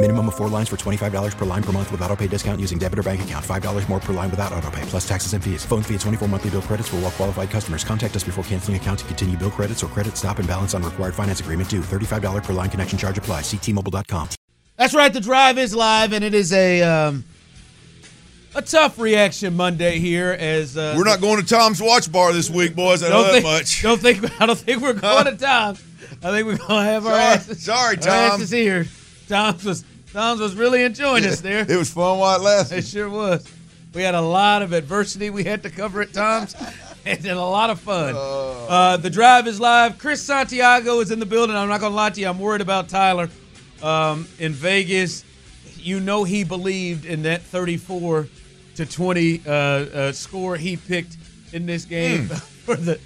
Minimum of 4 lines for $25 per line per month with auto pay discount using debit or bank account. $5 more per line without auto pay, plus taxes and fees. Phone fee at 24 monthly bill credits for all well qualified customers. Contact us before canceling account to continue bill credits or credit stop and balance on required finance agreement due. $35 per line connection charge applies. See T-Mobile.com. That's right. The Drive is live, and it is a tough reaction Monday here. As we're not going to Tom's Watch Bar this week, boys. I don't know that much. I don't think we're going to Tom's. I think we're going to have our asses. Sorry, Tom. Our asses here. Tom's was really enjoying us there. It was fun while it lasted. It sure was. We had a lot of adversity we had to cover at Tom's, and a lot of fun. The Drive is live. Chris Santiago is in the building. I'm not going to lie to you. I'm worried about Tyler in Vegas. You know he believed in that 34-20 score he picked in this game for the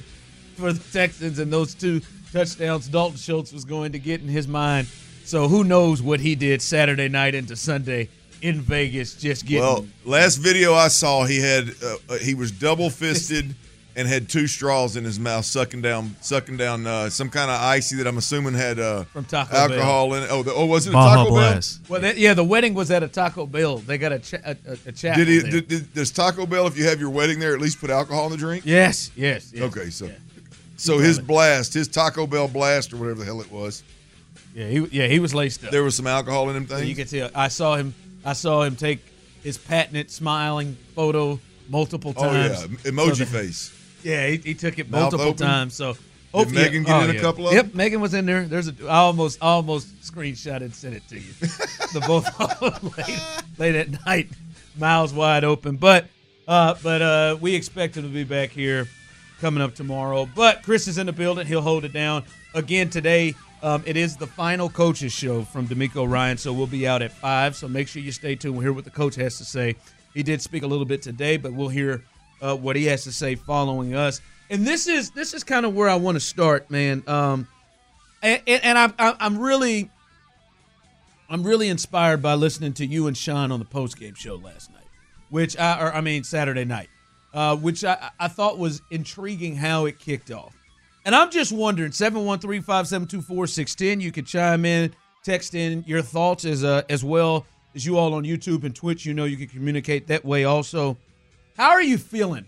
Texans, and those two touchdowns Dalton Schultz was going to get in his mind. So who knows what he did Saturday night into Sunday in Vegas? Just getting last video I saw, he had he was double fisted and had two straws in his mouth, sucking down some kind of icy that I'm assuming had from Taco alcohol Bell. In it. Oh, was it a Taco Bell? Well, the wedding was at a Taco Bell. They got a chat. Does Taco Bell, if you have your wedding there, at least put alcohol in the drink? Yes. Okay, so yeah. So his Taco Bell blast or whatever the hell it was. Yeah, he was laced up. There was some alcohol in him things. So you could tell. I saw him take his patented smiling photo multiple times. Oh yeah, emoji face. Yeah, he took it multiple times. So did Megan get in a couple of them? Yep, Megan was in there. I almost screenshot and sent it to you. The both late at night, mouths wide open. But we expect him to be back here coming up tomorrow. But Chris is in the building. He'll hold it down again today. It is the final coaches show from DeMeco Ryans, so we'll be out at 5. So make sure you stay tuned. We'll hear what the coach has to say. He did speak a little bit today, but we'll hear what he has to say following us. And this is kind of where I want to start, man. I'm really inspired by listening to you and Sean on the postgame show last night, Saturday night, which I thought was intriguing how it kicked off. And I'm just wondering, 713-572-4610, you can chime in, text in your thoughts as well as you all on YouTube and Twitch. You know you can communicate that way also. How are you feeling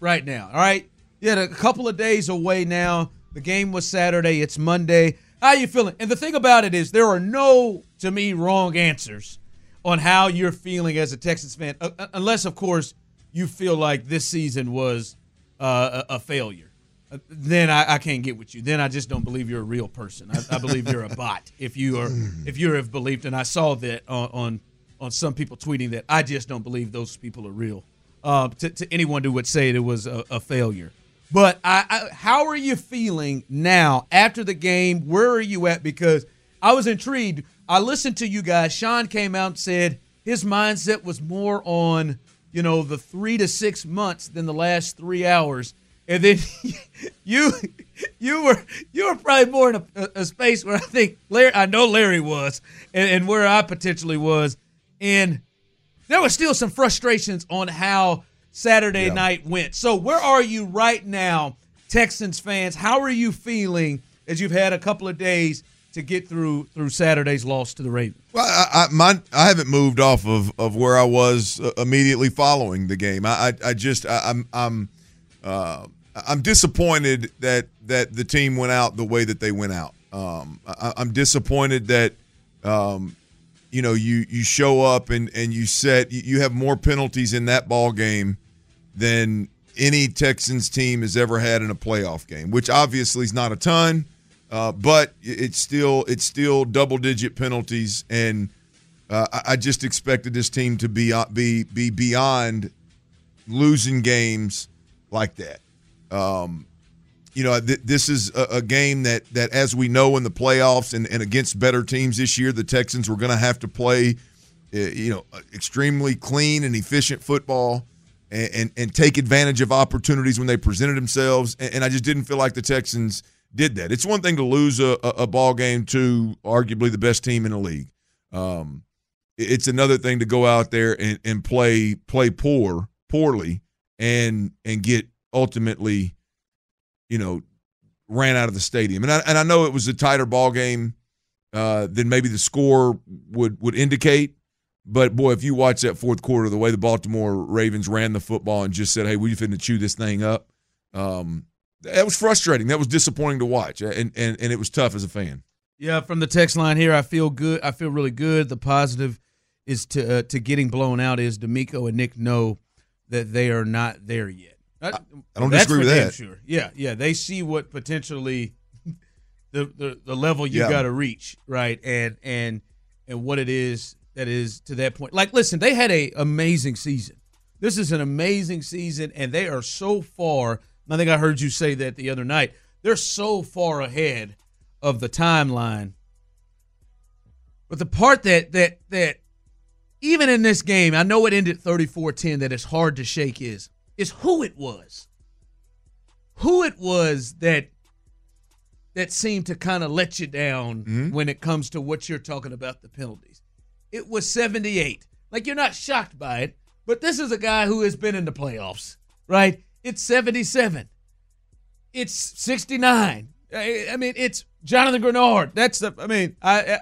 right now, all right? Yeah, a couple of days away now. The game was Saturday. It's Monday. How are you feeling? And the thing about it is there are no, to me, wrong answers on how you're feeling as a Texans fan, unless, of course, you feel like this season was a failure. Then I can't get with you. Then I just don't believe you're a real person. I believe you're a bot. If you have believed, and I saw that on some people tweeting that, I just don't believe those people are real. To anyone who would say it was a failure. But how are you feeling now after the game? Where are you at? Because I was intrigued. I listened to you guys. Sean came out and said his mindset was more on, the 3 to 6 months than the last 3 hours. And then you were probably more in a space where I think Larry was, and where I potentially was, and there was still some frustrations on how Saturday night went. So where are you right now, Texans fans? How are you feeling as you've had a couple of days to get through Saturday's loss to the Ravens? Well, I haven't moved off of where I was immediately following the game. I'm disappointed that the team went out the way that they went out. I'm disappointed that, you show up and you have more penalties in that ball game than any Texans team has ever had in a playoff game, which obviously is not a ton, but it's still double-digit penalties, and I just expected this team to be beyond losing games like that. This is a game that as we know in the playoffs and against better teams this year, the Texans were going to have to play, extremely clean and efficient football and take advantage of opportunities when they presented themselves. And I just didn't feel like the Texans did that. It's one thing to lose a ball game to arguably the best team in the league. It's another thing to go out there and play poorly and get ultimately ran out of the stadium. And I know it was a tighter ball game than maybe the score would indicate. But, boy, if you watch that fourth quarter, the way the Baltimore Ravens ran the football and just said, hey, we're finna chew this thing up, that was frustrating. That was disappointing to watch, and it was tough as a fan. Yeah, from the text line here, I feel good. I feel really good. The positive is to getting blown out is DeMeco and Nick know that they are not there yet. I don't disagree with that. Sure. Yeah. They see what potentially the level you've got to reach, right? And what it is that is to that point. Like, listen, they had an amazing season. This is an amazing season, and they are so far. I think I heard you say that the other night. They're so far ahead of the timeline. But the part that even in this game, I know it ended 34-10, that it's hard to shake is who it was. Who it was that seemed to kind of let you down when it comes to what you're talking about, the penalties. It was 78. Like, you're not shocked by it, but this is a guy who has been in the playoffs, right? It's 77. It's 69. I mean, it's Jonathan Greenard. I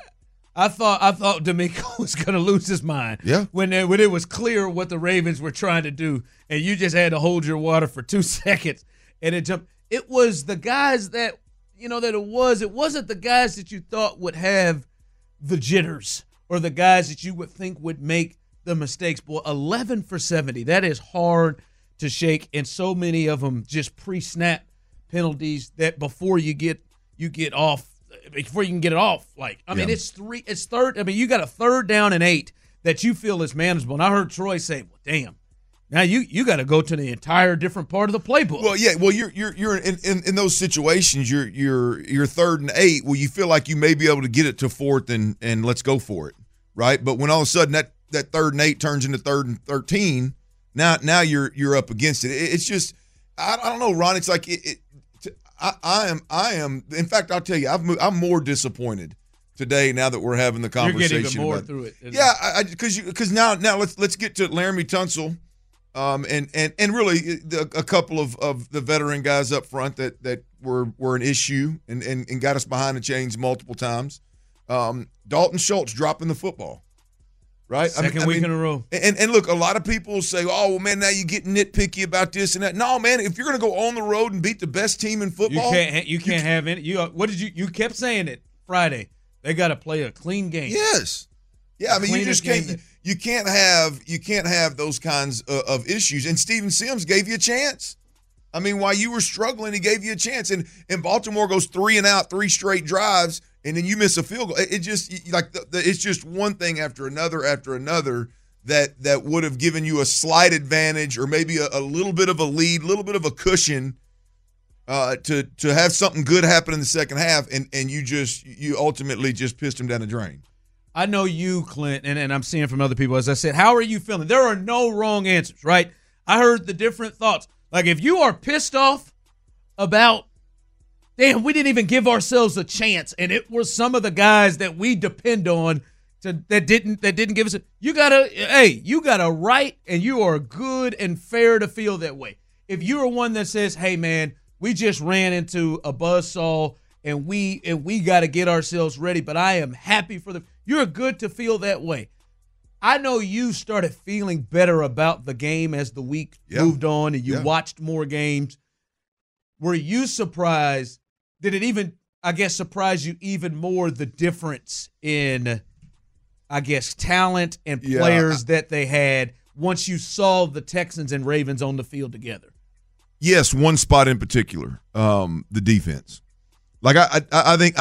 thought DeMeco was going to lose his mind when it was clear what the Ravens were trying to do, and you just had to hold your water for 2 seconds, and it jumped. It was the guys that, that it was. It wasn't the guys that you thought would have the jitters or the guys that you would think would make the mistakes. Boy, 11 for 70, that is hard to shake, and so many of them just pre-snap penalties that before you can get it off. It's third. I mean, you got a 3rd down and 8 that you feel is manageable. And I heard Troy say, well, damn, now you got to go to the entire different part of the playbook. Well, yeah. Well, you're in those situations, you're 3rd and 8. Well, you feel like you may be able to get it to 4th and let's go for it. Right. But when all of a sudden that 3rd and 8 turns into 3rd and 13, now you're up against it. It's just, I don't know, Ron, it's like I am. In fact, I'll tell you, I'm more disappointed today now that we're having the conversation. You're getting even more through it. Yeah, because now let's get to Laremy Tunsil, and really a couple of the veteran guys up front that were an issue and got us behind the chains multiple times. Dalton Schultz dropping the football, right? Second week in a row. And look, a lot of people say, oh, well, man, now you get nitpicky about this and that. No, man, if you're going to go on the road and beat the best team in football. You can't have any. You kept saying it Friday. They got to play a clean game. Yes. Yeah, I mean, you just can't. You can't have those kinds of issues. And Steven Sims gave you a chance. I mean, while you were struggling, he gave you a chance. And Baltimore goes 3 and out, 3 straight drives. And then you miss a field goal. It just it's just one thing after another that would have given you a slight advantage or maybe a little bit of a lead, a little bit of a cushion to have something good happen in the second half, and you ultimately just pissed him down the drain. I know you, Clint, and I'm seeing from other people, as I said, how are you feeling? There are no wrong answers, right? I heard the different thoughts. Like, if you are pissed off about, damn, we didn't even give ourselves a chance, and it were some of the guys that we depend on that didn't give us a. You got a right, and you are good and fair to feel that way. If you are one that says, "Hey, man, we just ran into a buzzsaw, and we got to get ourselves ready," but I am happy for them. You're good to feel that way. I know you started feeling better about the game as the week moved on, and you watched more games. Were you surprised? Did it even, surprise you even more, the difference in, talent and players that they had once you saw the Texans and Ravens on the field together? Yes, one spot in particular, the defense. Like I think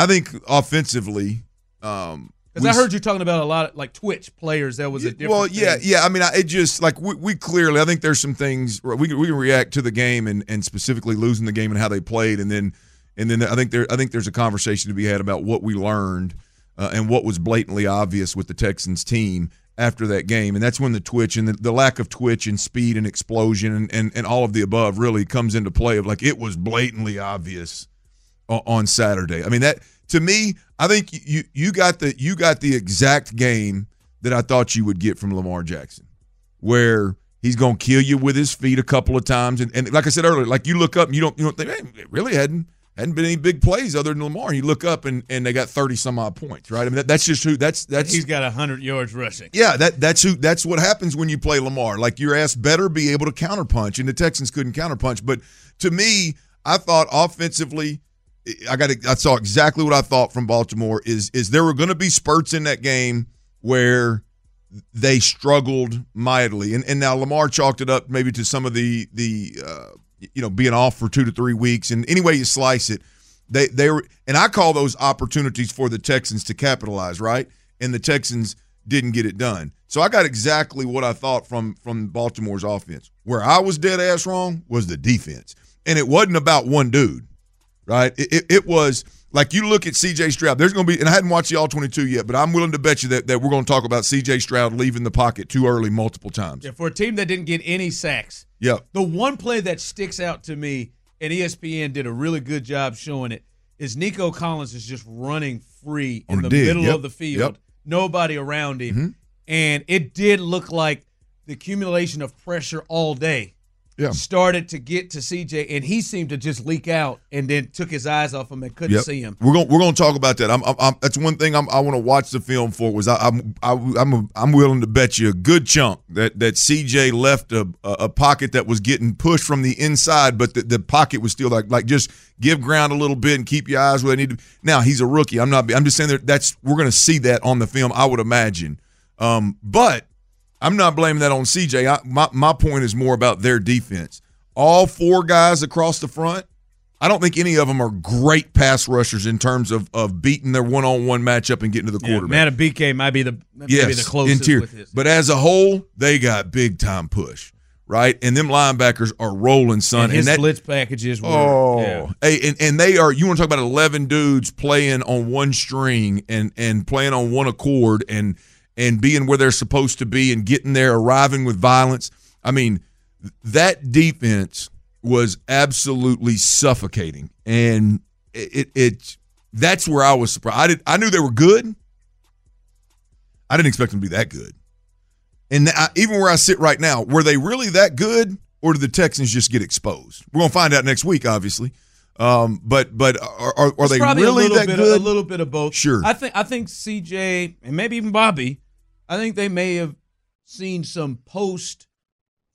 offensively. Because I heard you talking about a lot of like Twitch players. That was a different. Well, yeah, thing. Yeah. I mean, it just like we clearly. I think there's some things we can react to the game and specifically losing the game and how they played, and then I think there's a conversation to be had about what we learned and what was blatantly obvious with the Texans team after that game, and that's when the twitch and the lack of twitch and speed and explosion and all of the above really comes into play of like it was blatantly obvious on Saturday. I mean that. To me, I think you got the exact game that I thought you would get from Lamar Jackson, where he's gonna kill you with his feet a couple of times, and like I said earlier, like you look up and you don't think, man, it really hadn't been any big plays other than Lamar. You look up and they got 30 some odd points, right? I mean that's just who that's he's got 100 yards rushing. Yeah, that's what happens when you play Lamar. Like your ass better be able to counterpunch, and the Texans couldn't counterpunch. But to me, I thought offensively. I saw exactly what I thought from Baltimore is there were going to be spurts in that game where they struggled mightily, and now Lamar chalked it up maybe to some of the being off for 2 to 3 weeks, and any way you slice it, they were, and I call those opportunities for the Texans to capitalize, right? And the Texans didn't get it done. So I got exactly what I thought from Baltimore's offense. Where I was dead ass wrong was the defense, and it wasn't about one dude. Right, it was like you look at C.J. Stroud. There's going to be, and I hadn't watched the All-22 yet, but I'm willing to bet you that we're going to talk about C.J. Stroud leaving the pocket too early multiple times. Yeah, for a team that didn't get any sacks. Yeah. The one play that sticks out to me, and ESPN did a really good job showing it, is Nico Collins is just running free in the middle of the field, nobody around him, and it did look like the accumulation of pressure all day. Yeah. Started to get to CJ, and he seemed to just leak out, and then took his eyes off him and couldn't see him. We're going to talk about that. That's one thing I want to watch the film for. Was I'm willing to bet you a good chunk that CJ left a pocket that was getting pushed from the inside, but the pocket was still like just give ground a little bit and keep your eyes where they need to. Now he's a rookie. I'm just saying that's we're going to see that on the film. I would imagine, but. I'm not blaming that on CJ. My point is more about their defense. All four guys across the front, I don't think any of them are great pass rushers in terms of beating their one-on-one matchup and getting to the quarterback. Matabike might be the closest interior. With his. But as a whole, they got big-time push, right? And them linebackers are rolling, son. And his blitz packages were. Oh. Yeah. Hey, and they are – you want to talk about 11 dudes playing on one string and playing on one accord and being where they're supposed to be and getting there, arriving with violence. I mean, that defense was absolutely suffocating. And that's where I was surprised. I knew they were good. I didn't expect them to be that good. And even where I sit right now, were they really that good, or did the Texans just get exposed? We're going to find out next week, obviously. But are they really that good? A little bit of both. Sure. I think CJ and maybe even Bobby, I think they may have seen some post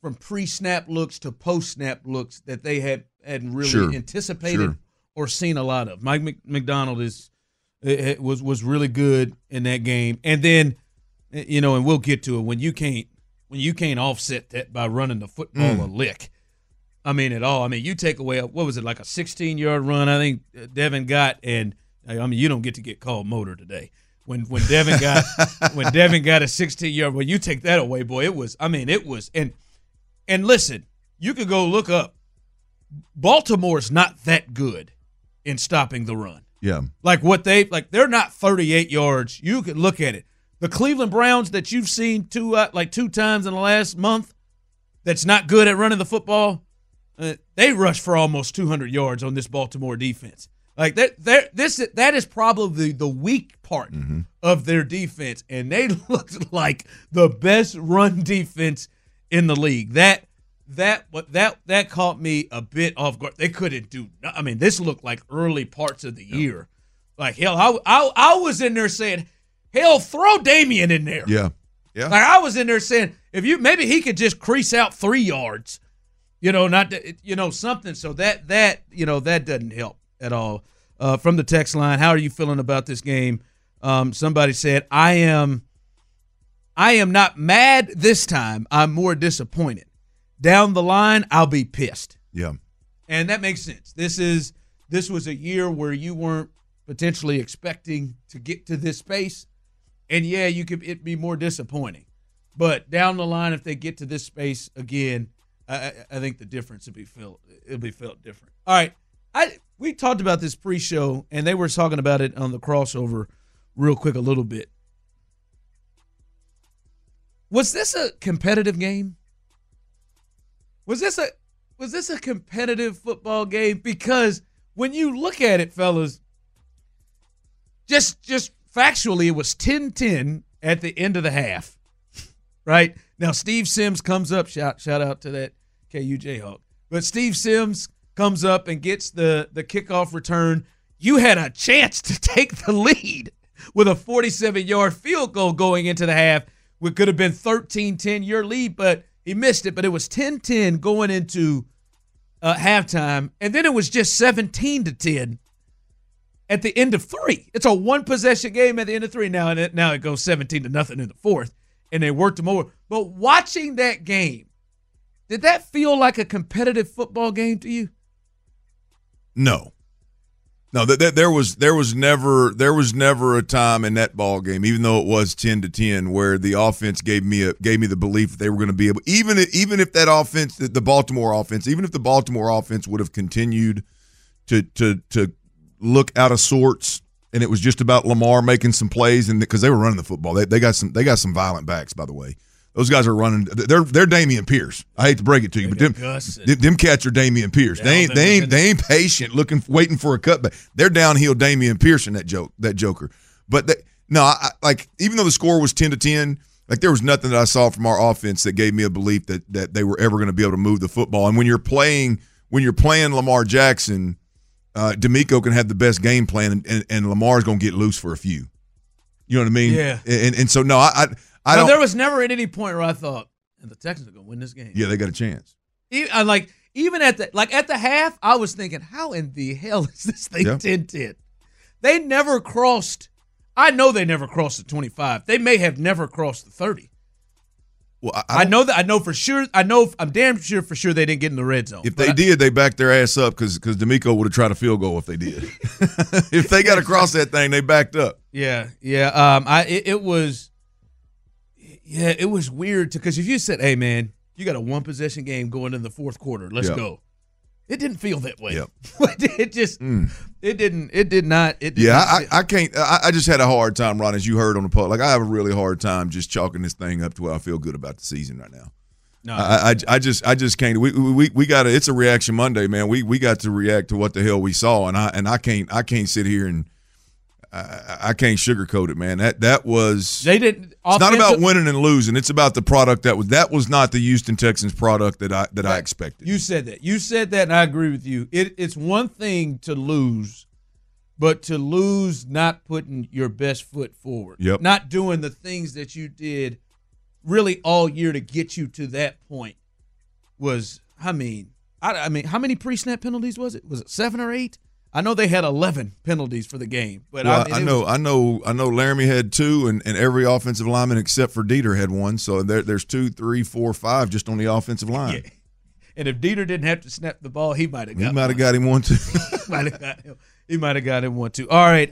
from pre-snap looks to post-snap looks that they hadn't really anticipated or seen a lot of. Mike McDonald was really good in that game, and then and we'll get to it when you can't offset that by running the football a lick. I mean, at all. I mean, you take away, what was it, like a 16-yard run I think Devin got, and, I mean, you don't get to get called motor today. When Devin got a 16-yard run, you take that away, boy, it was. And listen, you could go look up. Baltimore's not that good in stopping the run. Yeah. They're not 38 yards. You could look at it. The Cleveland Browns that you've seen two times in the last month that's not good at running the football, they rushed for almost 200 yards on this Baltimore defense. Like that is probably the weak part of their defense, and they looked like the best run defense in the league. That caught me a bit off guard. They couldn't do. I mean, this looked like early parts of the year. Like hell, I was in there saying, hell, throw Damien in there. Yeah, yeah. Like I was in there saying, maybe he could just crease out 3 yards. Something. So that doesn't help at all. From the text line, how are you feeling about this game? Somebody said, I am not mad this time. I'm more disappointed. Down the line, I'll be pissed. Yeah. And that makes sense. This was a year where you weren't potentially expecting to get to this space. And, yeah, it'd be more disappointing. But down the line, if they get to this space again, I think the difference will be felt. It'll be felt different. All right. We talked about this pre-show, and they were talking about it on the crossover real quick a little bit. Was this a competitive game? Was this a competitive football game? Because when you look at it, fellas, just factually, it was 10-10 at the end of the half. Right? Now, Steve Sims comes up. Shout out to that KU Jayhawk. But Steve Sims comes up and gets the kickoff return. You had a chance to take the lead with a 47-yard field goal going into the half. It could have been 13-10 your lead, but he missed it. But it was 10-10 going into halftime. And then it was just 17-10 at the end of three. It's a one-possession game at the end of three. Now it goes 17-0 in the fourth. And they worked them over. But watching that game, did that feel like a competitive football game to you? No. There was never a time in that ball game, even though it was 10-10, where the offense gave me the belief that they were going to be able. Even if that offense, the Baltimore offense, even if the Baltimore offense would have continued to look out of sorts. And it was just about Lamar making some plays, and because they were running the football, they got some violent backs. By the way, those guys are running. They're Dameon Pierce. I hate to break it to you, but them cats are Dameon Pierce. They ain't patient waiting for a cutback. They're downhill Dameon Pierce in that joker. But even though the score was 10-10, like there was nothing that I saw from our offense that gave me a belief that they were ever going to be able to move the football. And when you're playing Lamar Jackson, DeMeco can have the best game plan, and Lamar's going to get loose for a few. You know what I mean? Yeah. And so, no, I don't. There was never at any point where I thought, the Texans are going to win this game. Yeah, they got a chance. Even at the half, I was thinking, how in the hell is this thing 10-10? They never crossed. I know they never crossed the 25. They may have never crossed the 30. Well, I know that. I know for sure. I'm damn sure for sure they didn't get in the red zone. If they did, they backed their ass up because DeMeco would have tried a field goal if they did. If they got across that thing, they backed up. Yeah. It was weird because if you said, "Hey, man, you got a one possession game going in the fourth quarter, let's go," it didn't feel that way. Yep. It did not. I just had a hard time, Ron, as you heard on the pod. Like, I have a really hard time just chalking this thing up to where I feel good about the season right now. I just can't. We got to. It's a reaction Monday, man. We got to react to what the hell we saw, and I can't sit here and I can't sugarcoat it, man. That was they didn't. It's not about winning and losing. It's about the product that was not the Houston Texans product that I expected. You said that, and I agree with you. It's one thing to lose, but to lose not putting your best foot forward, not doing the things that you did really all year to get you to that point was. I mean, how many pre-snap penalties was it? Was it 7 or 8? I know they had 11 penalties for the game, but well, I know Laremy had 2, and every offensive lineman except for Dieter had 1. So there's 2, 3, 4, 5 just on the offensive line. Yeah. And if Dieter didn't have to snap the ball, he might have got him one too. He might have got him one too. All right,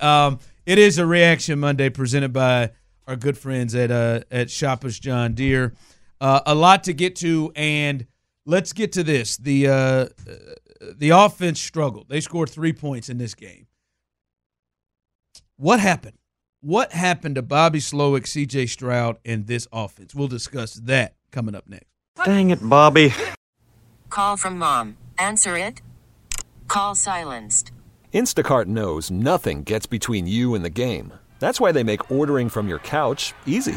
it is a Reaction Monday presented by our good friends at Shoppers John Deere. A lot to get to, and let's get to this. The offense struggled. They scored 3 points in this game. What happened? What happened to Bobby Slowik, C.J. Stroud, and this offense? We'll discuss that coming up next. Dang it, Bobby. Call from mom. Answer it. Call silenced. Instacart knows nothing gets between you and the game. That's why they make ordering from your couch easy.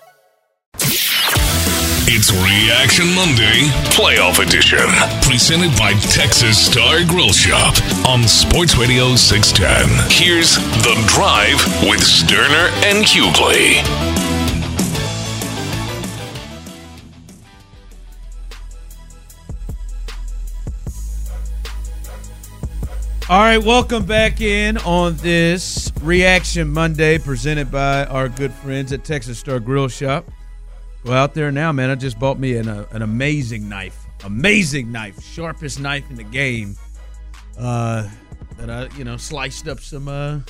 It's Reaction Monday, Playoff Edition, presented by Texas Star Grill Shop on Sports Radio 610. Here's The Drive with Stoerner and Hughley. All right, welcome back in on this Reaction Monday, presented by our good friends at Texas Star Grill Shop. Well, out there now, man, I just bought me an amazing knife. Amazing knife. Sharpest knife in the game. That I, sliced up some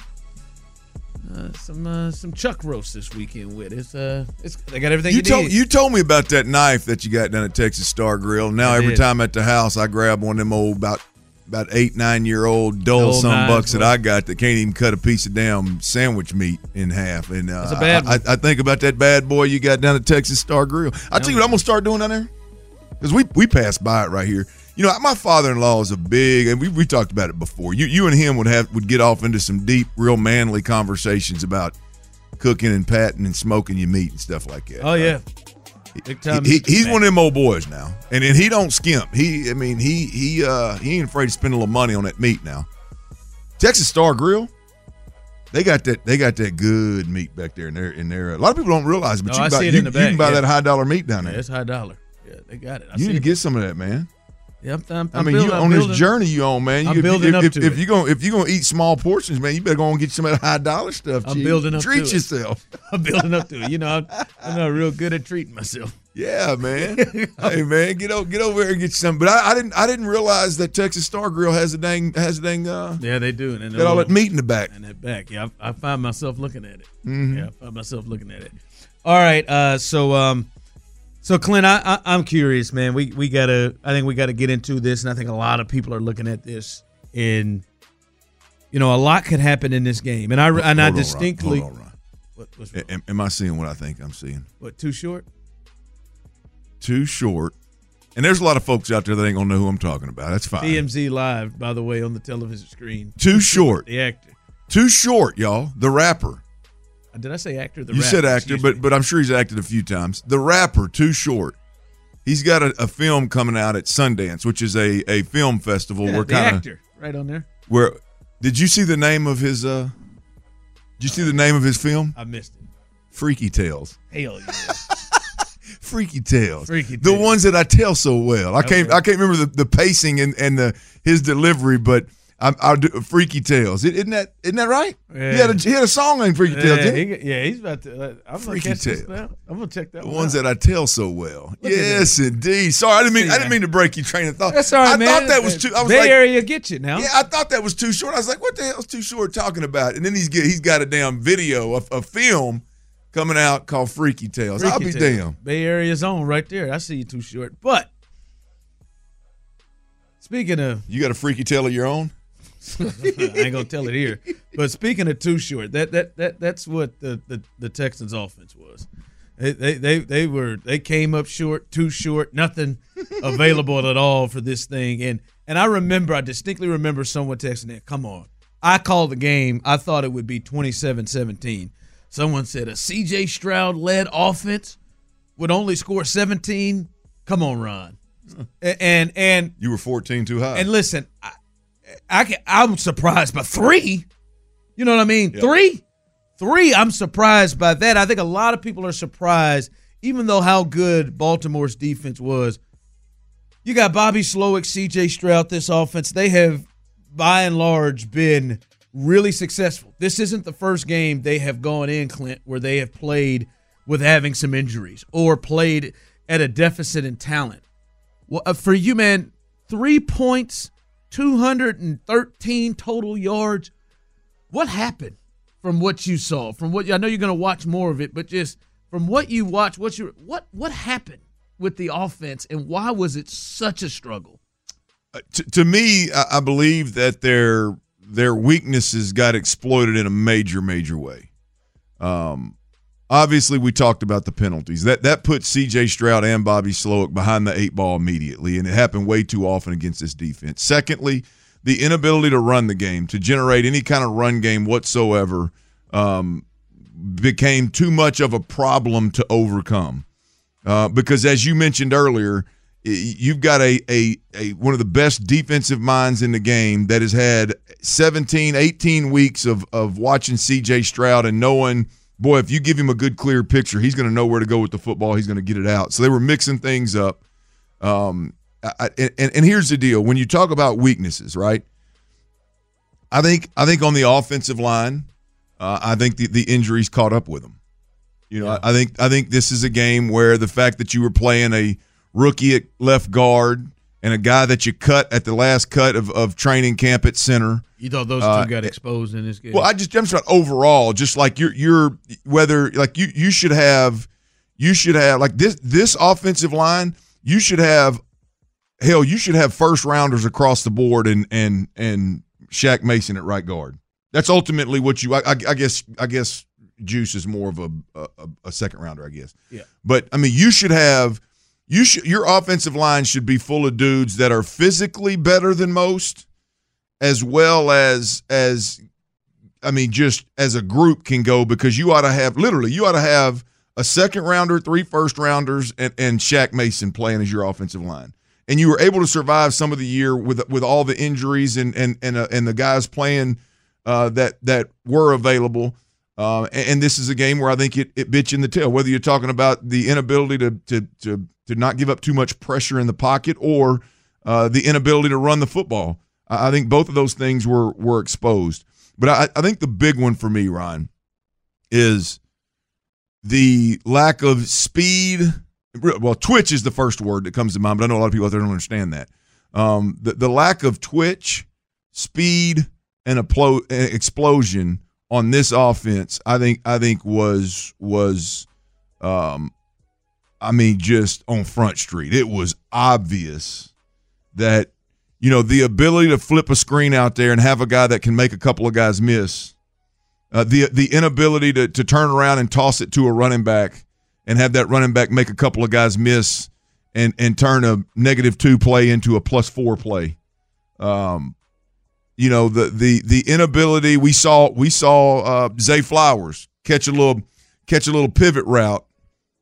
chuck roast this weekend with. It's they got everything you need. You told me about that knife that you got down at Texas Star Grill. Now every time at the house, I grab one of them old, about 8-9 year old dull bucks that I got that can't even cut a piece of damn sandwich meat in half. And that's a bad one. I think about that bad boy you got down at Texas Star Grill. I tell you what I'm gonna start doing down there, because we passed by it right here. My father-in-law is a big, and we talked about it before. You and him would get off into some deep, real manly conversations about cooking and patting and smoking your meat and stuff like that. Oh right? Yeah. He's one of them old boys now, and he don't skimp. He ain't afraid to spend a little money on that meat now. Texas Star Grill, they got that good meat back there. A lot of people don't realize it, but you can buy that high dollar meat down there. Yeah, it's high dollar. Yeah, they got it. I need to get some of that, man. Yeah, this journey you on, man. If you're gonna eat small portions, man, you better go and get some of that high dollar stuff. Treat yourself. I'm building up to it. I'm not real good at treating myself. Yeah, man. Hey, man, get over here and get some. But I didn't realize that Texas Star Grill has a dang. Yeah, they do. And got all that meat in the back. Yeah, I find myself looking at it. Mm-hmm. Yeah, I find myself looking at it. All right. So Clint, I'm curious, man. I think we gotta get into this, and I think a lot of people are looking at this, and a lot could happen in this game. And I distinctly. Ron. Hold on, Ron. What's wrong? Am I seeing what I think I'm seeing? What, too short? Too short. And there's a lot of folks out there that ain't gonna know who I'm talking about. That's fine. TMZ live, by the way, on the television screen. Too short. The actor. Too short, y'all. The rapper. Did I say actor? The rapper. You said actor, but I'm sure he's acted a few times. The rapper, Too Short. He's got a film coming out at Sundance, which is a film festival. Yeah, actor, right on there. Where did you see the name of his? Did you see the name of his film? I missed it. Freaky Tales. Hell yeah. Freaky Tales. The ones that I tell so well. I can't remember the pacing and his delivery, but. I'll do Freaky Tales. Isn't that right? Yeah. He had a song named Freaky Tales, didn't he? Yeah, he's about to. I'm going to catch this now. I'm going to check that one out. The ones that I tell so well. Look, yes, indeed. Sorry, I didn't mean to break your train of thought. That's all right, man. I thought that was too. I was Bay like, Area gets you now. Yeah, I thought that was too short. I was like, what the hell's Too Short talking about? And then he's got a damn video, a film coming out called Freaky Tales. Freaky I'll be Tales. Damn. Bay Area's on right there. I see you, Too Short. But speaking of, you got a freaky tale of your own. I ain't gonna tell it here. But speaking of Too Short, that's what the Texans' offense was. They came up short, too short, nothing available at all for this thing. And I distinctly remember someone texting that, "Come on, I called the game. I thought it would be 27-17. Someone said a C.J. Stroud-led offense would only score 17. Come on, Ron. And you were 14 too high. And listen, I'm surprised by 3. You know what I mean? Yep. 3, I'm surprised by that. I think a lot of people are surprised, even though how good Baltimore's defense was. You got Bobby Slowik, C.J. Stroud, this offense. They have, by and large, been really successful. This isn't the first game they have gone in, Clint, where they have played with having some injuries or played at a deficit in talent. Well, for you, man, 3 points, 213 total yards. What happened from what you saw? From what I know you're going to watch more of it, but just from what you watched, what happened with the offense, and why was it such a struggle? To me, I believe that their weaknesses got exploited in a major way. Obviously, we talked about the penalties. That put C.J. Stroud and Bobby Slowik behind the eight ball immediately, and it happened way too often against this defense. Secondly, the inability to run the game, to generate any kind of run game whatsoever, became too much of a problem to overcome. Because as you mentioned earlier, you've got a one of the best defensive minds in the game that has had 17, 18 weeks of watching C.J. Stroud and knowing, boy, if you give him a good, clear picture, he's going to know where to go with the football. He's going to get it out. So they were mixing things up. And here's the deal. When you talk about weaknesses, right, I think on the offensive line, I think the injuries caught up with them. You know, yeah. I think this is a game where the fact that you were playing a rookie at left guard and a guy that you cut at the last cut of training camp at center. You thought those two got exposed in this game? Well, I'm just talking overall, just like you're whether like you should have like this offensive line, you should have hell, you should have first rounders across the board and Shaq Mason at right guard. That's ultimately what you I guess Juice is more of a second rounder, I guess. Yeah. But I mean, your offensive line should be full of dudes that are physically better than most, as well as I mean, just as a group can go, because you ought to have a second rounder, 3 first rounders, and Shaq Mason playing as your offensive line. And you were able to survive some of the year with all the injuries and the guys playing that were available. And this is a game where I think it bit you in the tail, whether you're talking about the inability to not give up too much pressure in the pocket or the inability to run the football. I think both of those things were exposed. But I think the big one for me, Ron, is the lack of speed. Well, twitch is the first word that comes to mind, but I know a lot of people out there don't understand that. The lack of twitch, speed, and explosion on this offense, I think was just on Front Street. It was obvious that, you know, the ability to flip a screen out there and have a guy that can make a couple of guys miss, the inability to turn around and toss it to a running back and have that running back make a couple of guys miss and turn a -2 play into a +4 play. You know, the inability we saw Zay Flowers catch a little pivot route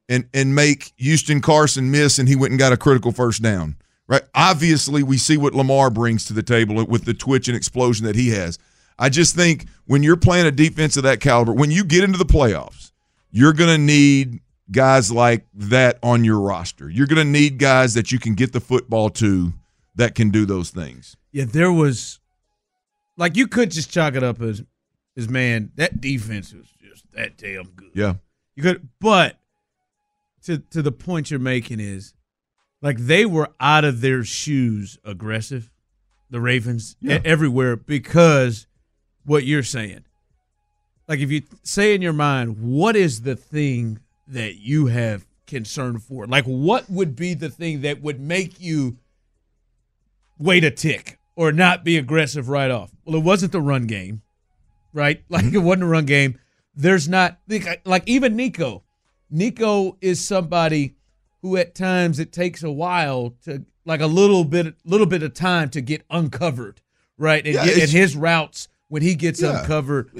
and make Houston Carson miss, and he went and got a critical first down. Right? Obviously, we see what Lamar brings to the table with the twitch and explosion that he has. I just think when you're playing a defense of that caliber, when you get into the playoffs, you're going to need guys like that on your roster. You're going to need guys that you can get the football to that can do those things. Yeah, there was. Like, you could just chalk it up as man, that defense was just that damn good. Yeah. You could, but to the point you're making is, like, they were out of their shoes aggressive, the Ravens, everywhere, because what you're saying. Like, if you say in your mind, what is the thing that you have concern for? Like, what would be the thing that would make you wait a tick? Or not be aggressive right off. Well, it wasn't the run game, right? Like, it wasn't a run game. There's not – like, even Nico. Nico is somebody who at times it takes a while to – like a little bit of time to get uncovered, right? And his routes when he gets uncovered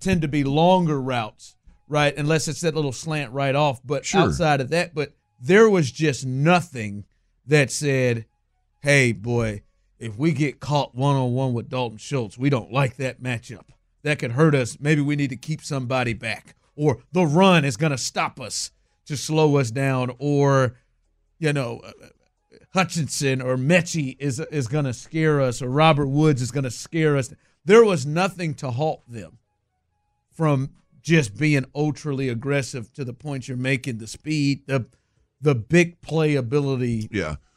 tend to be longer routes, right? Unless it's that little slant right off. But outside of that, but there was just nothing that said, hey, boy, if we get caught one-on-one with Dalton Schultz, we don't like that matchup. That could hurt us. Maybe we need to keep somebody back. Or the run is going to stop us to slow us down. Or, you know, Hutchinson or Mechie is going to scare us. Or Robert Woods is going to scare us. There was nothing to halt them from just being ultraly aggressive to the point you're making, the speed, the big playability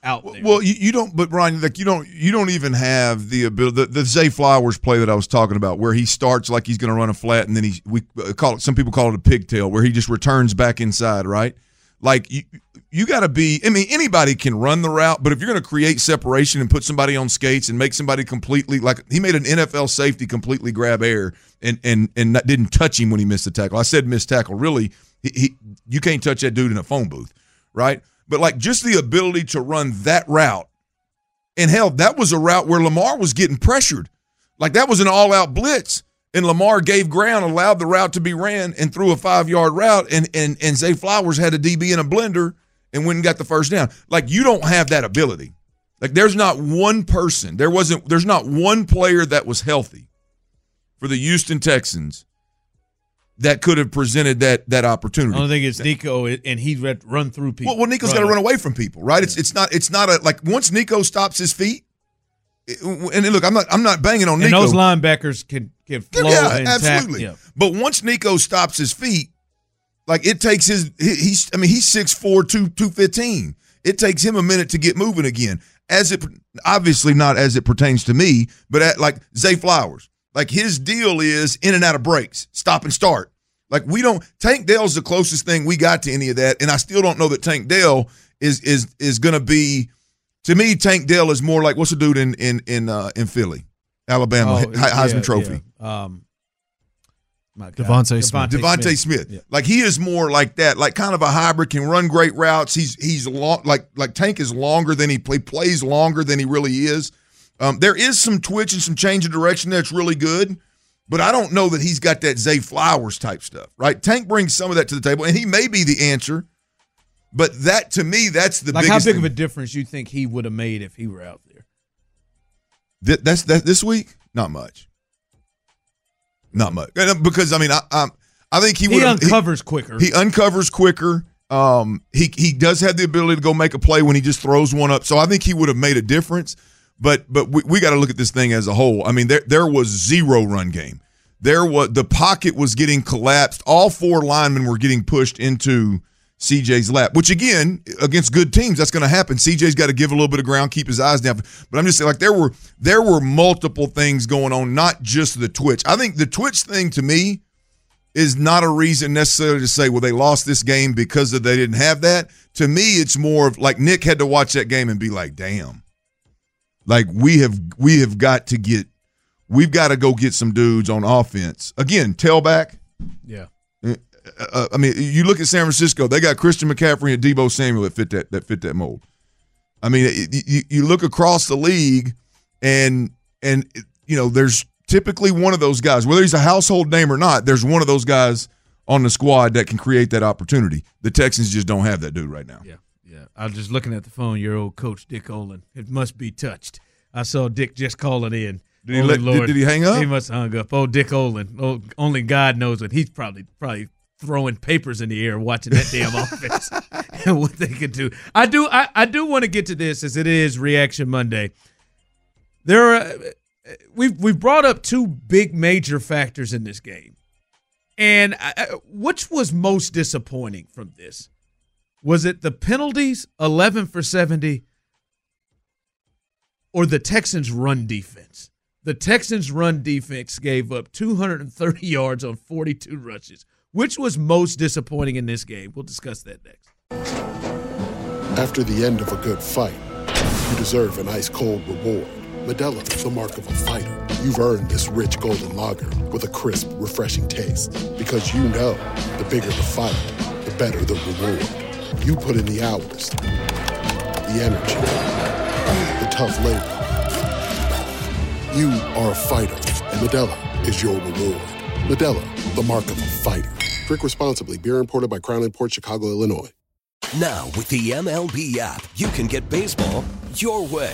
out there. Well, you don't, but Ryan, like you don't even have the ability. The Zay Flowers play that I was talking about, where he starts like he's going to run a flat, and then some people call it a pigtail, where he just returns back inside, right? Like you got to be. I mean, anybody can run the route, but if you're going to create separation and put somebody on skates and make somebody completely, like he made an NFL safety completely grab air and didn't touch him when he missed the tackle. I said missed tackle. Really, you can't touch that dude in a phone booth. Right? But, like, just the ability to run that route. And, hell, that was a route where Lamar was getting pressured. Like, that was an all-out blitz. And Lamar gave ground, allowed the route to be ran, and threw a 5-yard route. And Zay Flowers had a DB in a blender and went and got the first down. Like, you don't have that ability. Like, there's not one person. There's not one player that was healthy for the Houston Texans that could have presented that opportunity. I don't think it's Nico, and he run through people. Well, Nico's got to run away from people, right? Yeah. It's not like once Nico stops his feet. And look, I'm not banging on Nico. And those linebackers can flow and absolutely. Tackle. Yeah. But once Nico stops his feet, like it takes he's 6'4", 215. It takes him a minute to get moving again. As it obviously not as it pertains to me, but like Zay Flowers. Like, his deal is in and out of breaks, stop and start. Like, we don't – Tank Dell's the closest thing we got to any of that, and I still don't know that Tank Dell is going to be – to me, Tank Dell is more like – what's the dude in Philly, Alabama, Heisman Trophy? Yeah. Devontae Smith. Yeah. Like, he is more like that, like kind of a hybrid, can run great routes. He's long, like Tank is longer than he plays longer than he really is. There is some twitch and some change of direction that's really good, but I don't know that he's got that Zay Flowers type stuff, right? Tank brings some of that to the table, and he may be the answer, but that, to me, that's the biggest thing. Like, how big of a difference you think he would have made if he were out there? This week? Not much. Not much. Because, I mean, I think he would have – He uncovers quicker. He does have the ability to go make a play when he just throws one up, so I think he would have made a difference. But we got to look at this thing as a whole. I mean, there was zero run game. The pocket was getting collapsed. All four linemen were getting pushed into CJ's lap, which, again, against good teams, that's going to happen. CJ's got to give a little bit of ground, keep his eyes down. But I'm just saying, like, there were multiple things going on, not just the twitch. I think the twitch thing, to me, is not a reason necessarily to say, well, they lost this game because they didn't have that. To me, it's more of like Nick had to watch that game and be like, damn. Like, we've got to go get some dudes on offense. Again, tailback. Yeah. I mean, you look at San Francisco, they got Christian McCaffrey and Deebo Samuel that fit that mold. I mean, you look across the league and you know, there's typically one of those guys, whether he's a household name or not, there's one of those guys on the squad that can create that opportunity. The Texans just don't have that dude right now. Yeah. Yeah, I was just looking at the phone. Your old coach, Dick Olin. It must be touched. I saw Dick just calling in. Did he hang up? He must have hung up. Oh, Dick Olin. Oh, only God knows what he's probably throwing papers in the air, watching that damn offense and what they could do. I do want to get to this, as it is Reaction Monday. We've brought up two big major factors in this game, and which was most disappointing from this? Was it the penalties, 11 for 70, or the Texans' run defense? The Texans' run defense gave up 230 yards on 42 rushes. Which was most disappointing in this game? We'll discuss that next. After the end of a good fight, you deserve an ice-cold reward. Modelo is the mark of a fighter. You've earned this rich golden lager with a crisp, refreshing taste. Because you know, the bigger the fight, the better the reward. You put in the hours, the energy, the tough labor. You are a fighter, and Modelo is your reward. Modelo, the mark of a fighter. Drink responsibly. Beer imported by Crown Imports, Chicago, Illinois. Now, with the MLB app, you can get baseball your way.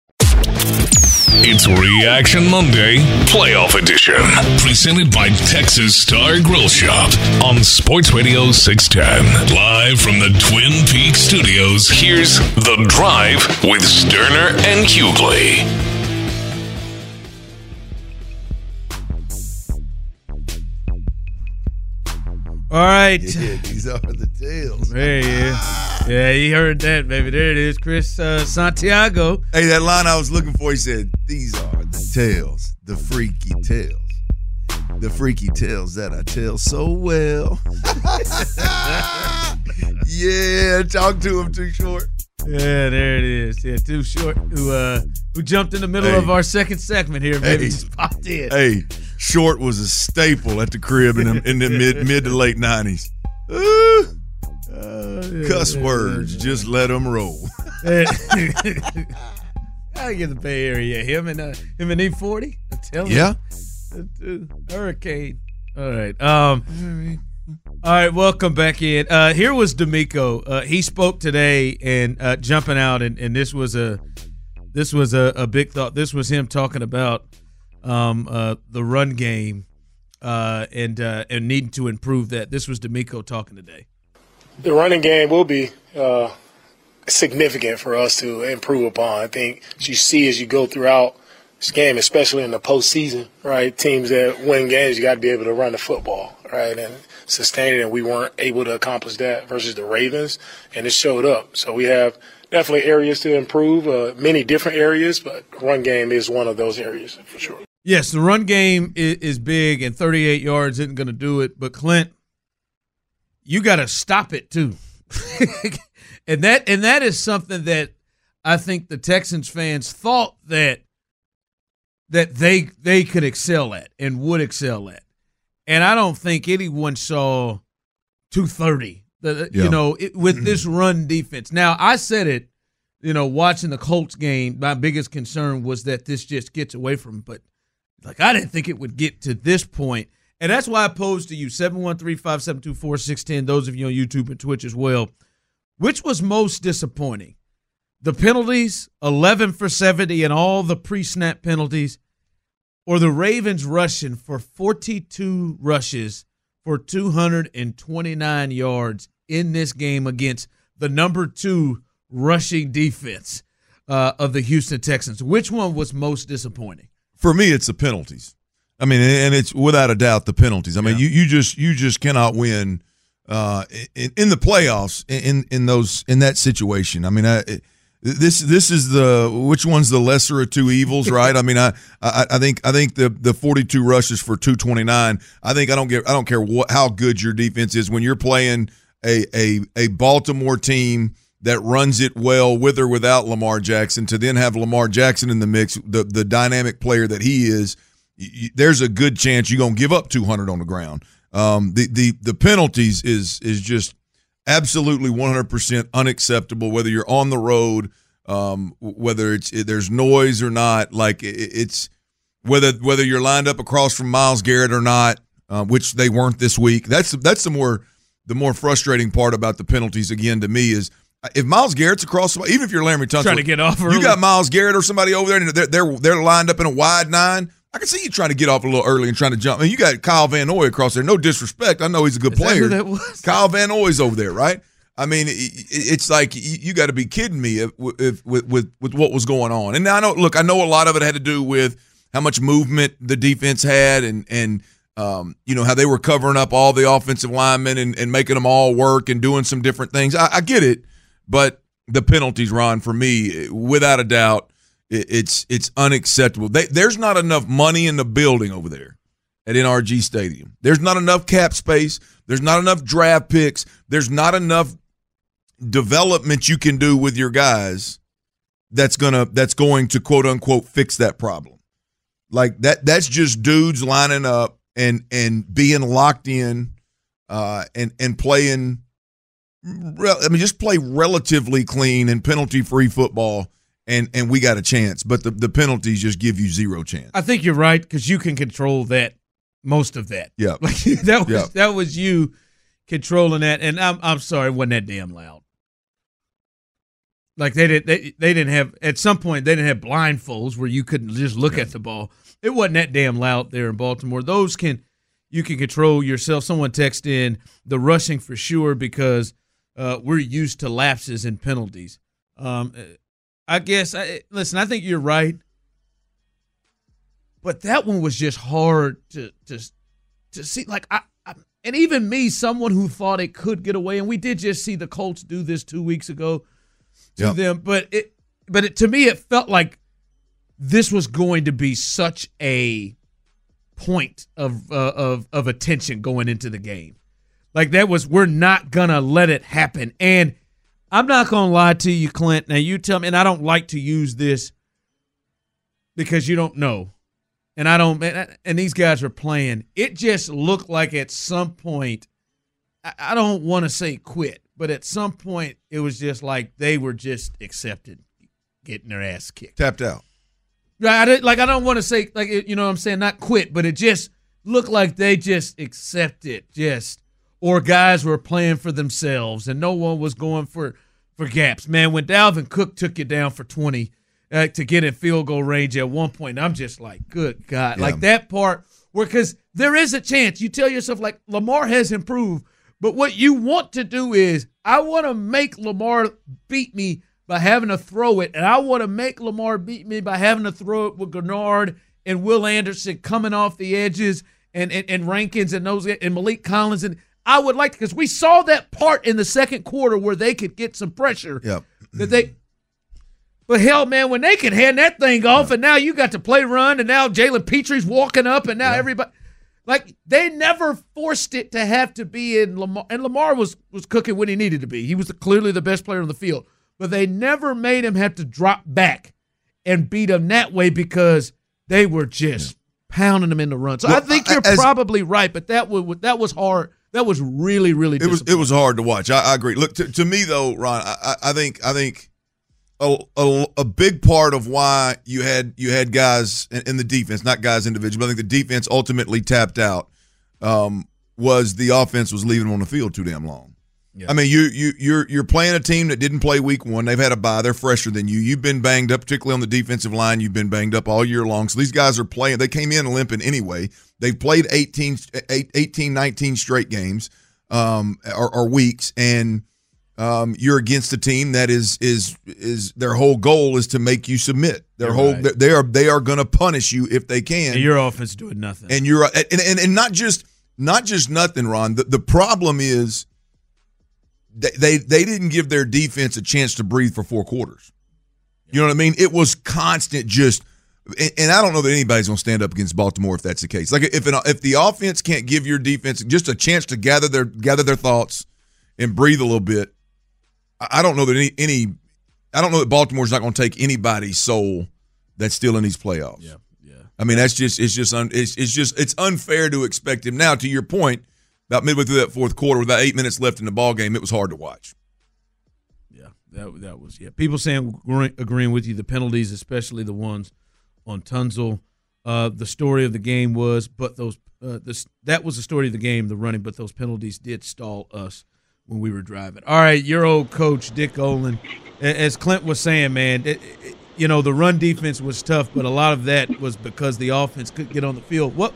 It's Reaction Monday, Playoff Edition, presented by Texas Star Grill Shop on Sports Radio 610. Live from the Twin Peaks Studios, here's The Drive with Stoerner and Hughley. All right. Yeah, these are the tales. There he is. Yeah, he heard that, baby. There it is. Chris Santiago. Hey, that line I was looking for, he said, these are the tales, the freaky tales. The freaky tales that I tell so well. Yeah, talk to him, Too Short. Yeah, there it is. Yeah, Too Short, who jumped in the middle of our second segment here, baby. Just popped in. Hey. Short was a staple at the crib in the mid to late 90s. Cuss words, just let them roll. I get the Bay Area. Him and E40. I'm telling you. Yeah. Hurricane. All right. Welcome back in. Here was DeMeco. He spoke today and jumping out, and this was a big thought. This was him talking about the run game, and needing to improve that. This was DeMeco talking today. The running game will be significant for us to improve upon. I think as you see as you go throughout this game, especially in the postseason, right? Teams that win games, you got to be able to run the football, right, and sustain it. And we weren't able to accomplish that versus the Ravens, and it showed up. So we have definitely areas to improve, many different areas, but run game is one of those areas for sure. Yes, the run game is big, and 38 yards isn't going to do it. But, Clint, you got to stop it, too. and that is something that I think the Texans fans thought that they could excel at and would excel at. And I don't think anyone saw 230, with this run defense. Now, I said it, watching the Colts game, my biggest concern was that this just gets away from them. But, I didn't think it would get to this point. And that's why I posed to you, 713-572-4610, those of you on YouTube and Twitch as well, which was most disappointing? The penalties, 11 for 70 and all the pre-snap penalties, or the Ravens rushing for 42 rushes for 229 yards in this game against the number 2 rushing defense of the Houston Texans. Which one was most disappointing? For me, it's the penalties. I mean, and it's without a doubt the penalties. I mean, you just cannot win in the playoffs in that situation. I mean, this is which one's the lesser of two evils, right? I mean, I think the 42 rushes for 229. I don't care how good your defense is when you're playing a Baltimore team that runs it well with or without Lamar Jackson, to then have Lamar Jackson in the mix, the dynamic player that he is, there's a good chance you're going to give up 200 on the ground. The penalties is just absolutely 100% unacceptable, whether you're on the road, whether there's noise or not, whether you're lined up across from Myles Garrett or not, which they weren't this week. That's the more frustrating part about the penalties, again, to me, is if Myles Garrett's across, even if you're Laremy Tunsil, trying to get off early. You got Myles Garrett or somebody over there, and they're lined up in a wide nine. I can see you trying to get off a little early and trying to jump. I mean, you got Kyle Van Noy across there. No disrespect, I know he's a good player. Is that who that was? Kyle Van Noy's over there, right? I mean, it's like you got to be kidding me with what was going on. And I know a lot of it had to do with how much movement the defense had, and how they were covering up all the offensive linemen and making them all work and doing some different things. I get it. But the penalties, Ron, for me, without a doubt, it's unacceptable. There's not enough money in the building over there at NRG Stadium. There's not enough cap space. There's not enough draft picks. There's not enough development you can do with your guys that's going to quote unquote fix that problem. Like that's just dudes lining up and being locked in and playing. I mean, just play relatively clean and penalty-free football, and we got a chance. But the penalties just give you zero chance. I think you're right because you can control that, most of that. Yeah, like, that was you controlling that. And I'm sorry, it wasn't that damn loud. Like they didn't have at some point they didn't have blindfolds where you couldn't just look at the ball. It wasn't that damn loud there in Baltimore. Those you can control yourself. Someone text in the rushing for sure because. We're used to lapses and penalties. Listen, I think you're right. But that one was just hard to see. Like I and even me, someone who thought it could get away, and we did just see the Colts do this 2 weeks ago to them. But it, to me, it felt like this was going to be such a point of attention going into the game. Like that was, we're not going to let it happen. And I'm not going to lie to you, Clint. Now you tell me, and I don't like to use this because you don't know. And these guys are playing. It just looked like at some point, I don't want to say quit, but at some point it was just like they were just accepted getting their ass kicked. Tapped out. I don't want to say, like, you know what I'm saying? Not quit, but it just looked like they just accepted or guys were playing for themselves, and no one was going for gaps. Man, when Dalvin Cook took you down for 20 to get in field goal range at one point, I'm just like, good God. Yeah. Like that part where – because there is a chance. You tell yourself, like, Lamar has improved, but what you want to do is I want to make Lamar beat me by having to throw it, and I want to make Lamar beat me by having to throw it with Greenard and Will Anderson coming off the edges and Rankins and those and Malik Collins and – I would like to, because we saw that part in the second quarter where they could get some pressure. Yep. But hell, man, when they can hand that thing off, and now you got to play run, and now Jalen Petrie's walking up, and now everybody, like they never forced it to have to be in Lamar, and Lamar was cooking when he needed to be. He was clearly the best player on the field, but they never made him have to drop back and beat him that way because they were just pounding him in the run. So well, I think you're probably right, but that was hard. That was really, really disappointing. It was hard to watch. I agree. Look, to me, though, Ron, I think a big part of why you had guys in the defense, not guys individually, but I think the defense ultimately tapped out was the offense was leaving them on the field too damn long. Yeah. I mean, you're playing a team that didn't play week one. They've had a bye. They're fresher than you. You've been banged up, particularly on the defensive line. You've been banged up all year long. So these guys are playing. They came in limping anyway. They've played 19 straight games or weeks, and you're against a team that is their whole goal is to make you submit. They are going to punish you if they can. And your offense doing nothing. And you're and not just nothing, Ron. The problem is. They didn't give their defense a chance to breathe for four quarters. You know what I mean? It was constant just – and I don't know that anybody's going to stand up against Baltimore if that's the case. Like if the offense can't give your defense just a chance to gather their thoughts and breathe a little bit, I don't know that I don't know that Baltimore's not going to take anybody's soul that's still in these playoffs. Yeah. I mean, that's just – it's unfair to expect him. Now, to your point, about midway through that fourth quarter, with about 8 minutes left in the ball game, it was hard to watch. Yeah, that was People saying agreeing with you. The penalties, especially the ones on Tunsil. The story of the game was, but those that was the story of the game. The running, but those penalties did stall us when we were driving. All right, your old coach Dick Olin, as Clint was saying, man, the run defense was tough, but a lot of that was because the offense couldn't get on the field. What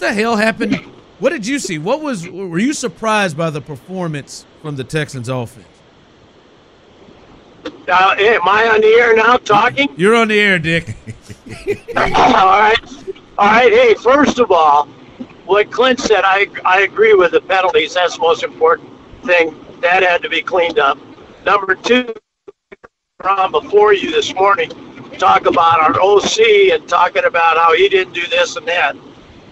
the hell happened? What did you see? Were you surprised by the performance from the Texans' offense? Am I on the air now talking? You're on the air, Dick. All right. Hey, first of all, what Clint said, I agree with the penalties. That's the most important thing. That had to be cleaned up. Number two, Ron, before you this morning, talk about our OC and talking about how he didn't do this and that.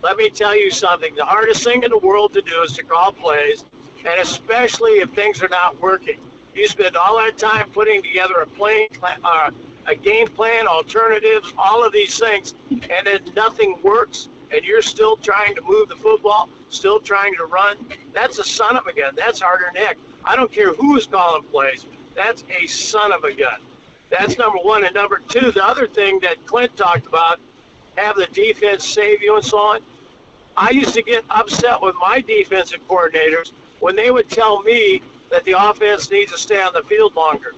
let me tell you something. The hardest thing in the world to do is to call plays, and especially if things are not working. You spend all that time putting together a game plan, alternatives, all of these things, and then nothing works, and you're still trying to move the football, still trying to run. That's a son of a gun. That's harder than heck. I don't care who's calling plays. That's a son of a gun. That's number one. And number two, the other thing that Clint talked about, have the defense save you and so on. I used to get upset with my defensive coordinators when they would tell me that the offense needs to stay on the field longer.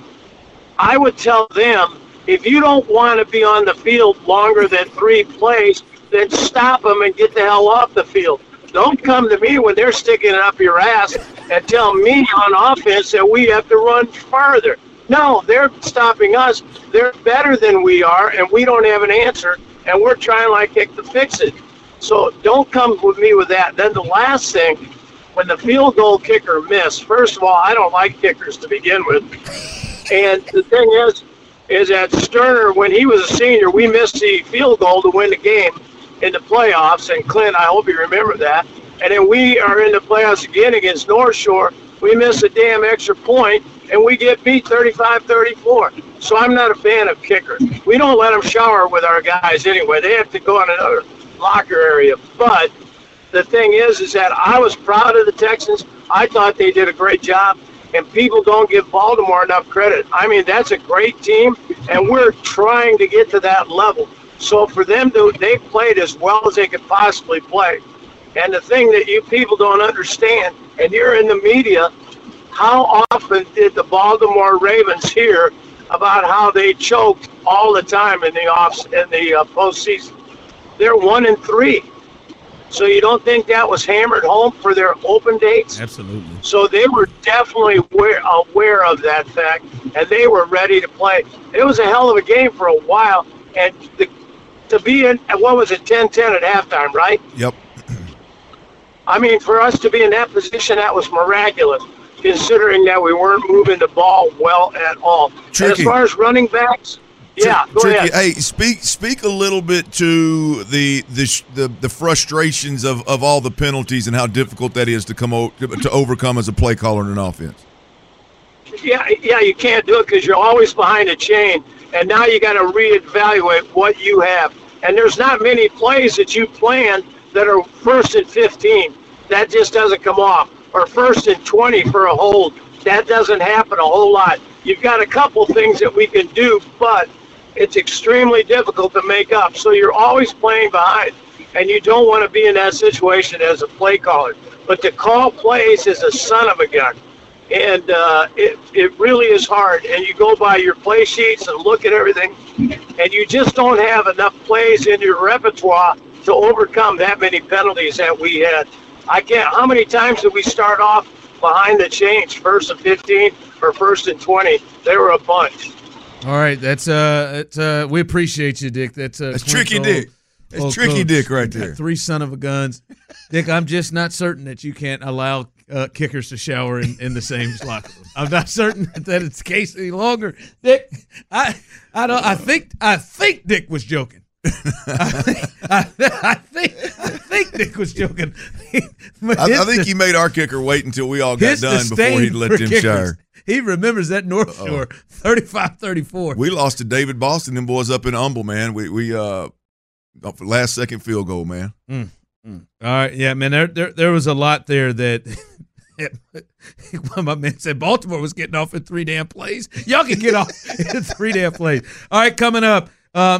I would tell them, if you don't want to be on the field longer than 3 plays, then stop them and get the hell off the field. Don't come to me when they're sticking it up your ass and tell me on offense that we have to run farther. No, they're stopping us. They're better than we are, and we don't have an answer, and we're trying like heck to fix it. So don't come with me with that. Then the last thing, when the field goal kicker missed, first of all, I don't like kickers to begin with. And the thing is that Stoerner, when he was a senior, we missed the field goal to win the game in the playoffs. And Clint, I hope you remember that. And then we are in the playoffs again against North Shore. We miss a damn extra point, and we get beat 35-34. So I'm not a fan of kickers. We don't let them shower with our guys anyway. They have to go in another locker area. But the thing is that I was proud of the Texans. I thought they did a great job, and people don't give Baltimore enough credit. I mean, that's a great team, and we're trying to get to that level. So for them, they played as well as they could possibly play. And the thing that you people don't understand, and you're in the media, how often did the Baltimore Ravens hear about how they choked all the time in the postseason? They're 1-3. So you don't think that was hammered home for their open dates? Absolutely. So they were definitely aware of that fact, and they were ready to play. It was a hell of a game for a while, and to be in, what was it, 10-10 at halftime, right? Yep. I mean, for us to be in that position, that was miraculous, considering that we weren't moving the ball well at all. As far as running backs, yeah, go ahead. Hey, speak a little bit to the frustrations of all the penalties and how difficult that is to overcome as a play caller in an offense. Yeah, you can't do it because you're always behind the chain, and now you got to reevaluate what you have. And there's not many plays that you plan that are 1st and 15. That just doesn't come off. Or 1st and 20 for a hold. That doesn't happen a whole lot. You've got a couple things that we can do, but it's extremely difficult to make up. So you're always playing behind, and you don't want to be in that situation as a play caller. But to call plays is a son of a gun, and it really is hard. And you go by your play sheets and look at everything, and you just don't have enough plays in your repertoire to overcome that many penalties that we had. I can't. How many times did we start off behind the chains, 1st and 15 or 1st and 20? They were a bunch. All right, that's we appreciate you, Dick. That's tricky, Dick. It's tricky, Dick, right there. 3 son of a guns, Dick. I'm just not certain that you can't allow kickers to shower in the same locker room. I'm not certain that it's the case any longer, Dick. I don't. I think Dick was joking. I think Dick was joking. I think he made our kicker wait until we all got done before he let them shower. He remembers that North Shore 35-34. We lost to David Boston, them boys up in Humble, man. We last second field goal, man. All right, yeah, man. There was a lot there that. One of my men said Baltimore was getting off in 3 damn plays. Y'all can get off in 3 damn plays. All right, coming up.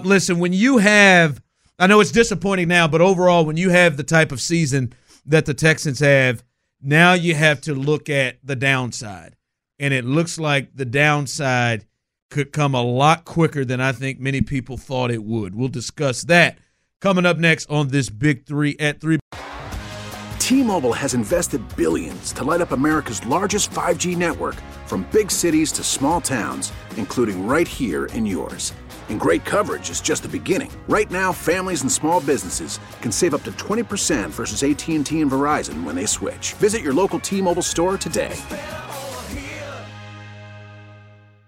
Listen, when you have – I know it's disappointing now, but overall, when you have the type of season that the Texans have, now you have to look at the downside. And it looks like the downside could come a lot quicker than I think many people thought it would. We'll discuss that coming up next on this Big 3 at 3. T-Mobile has invested billions to light up America's largest 5G network, from big cities to small towns, including right here in yours. And great coverage is just the beginning. Right now, families and small businesses can save up to 20% versus AT&T and Verizon when they switch. Visit your local T-Mobile store today.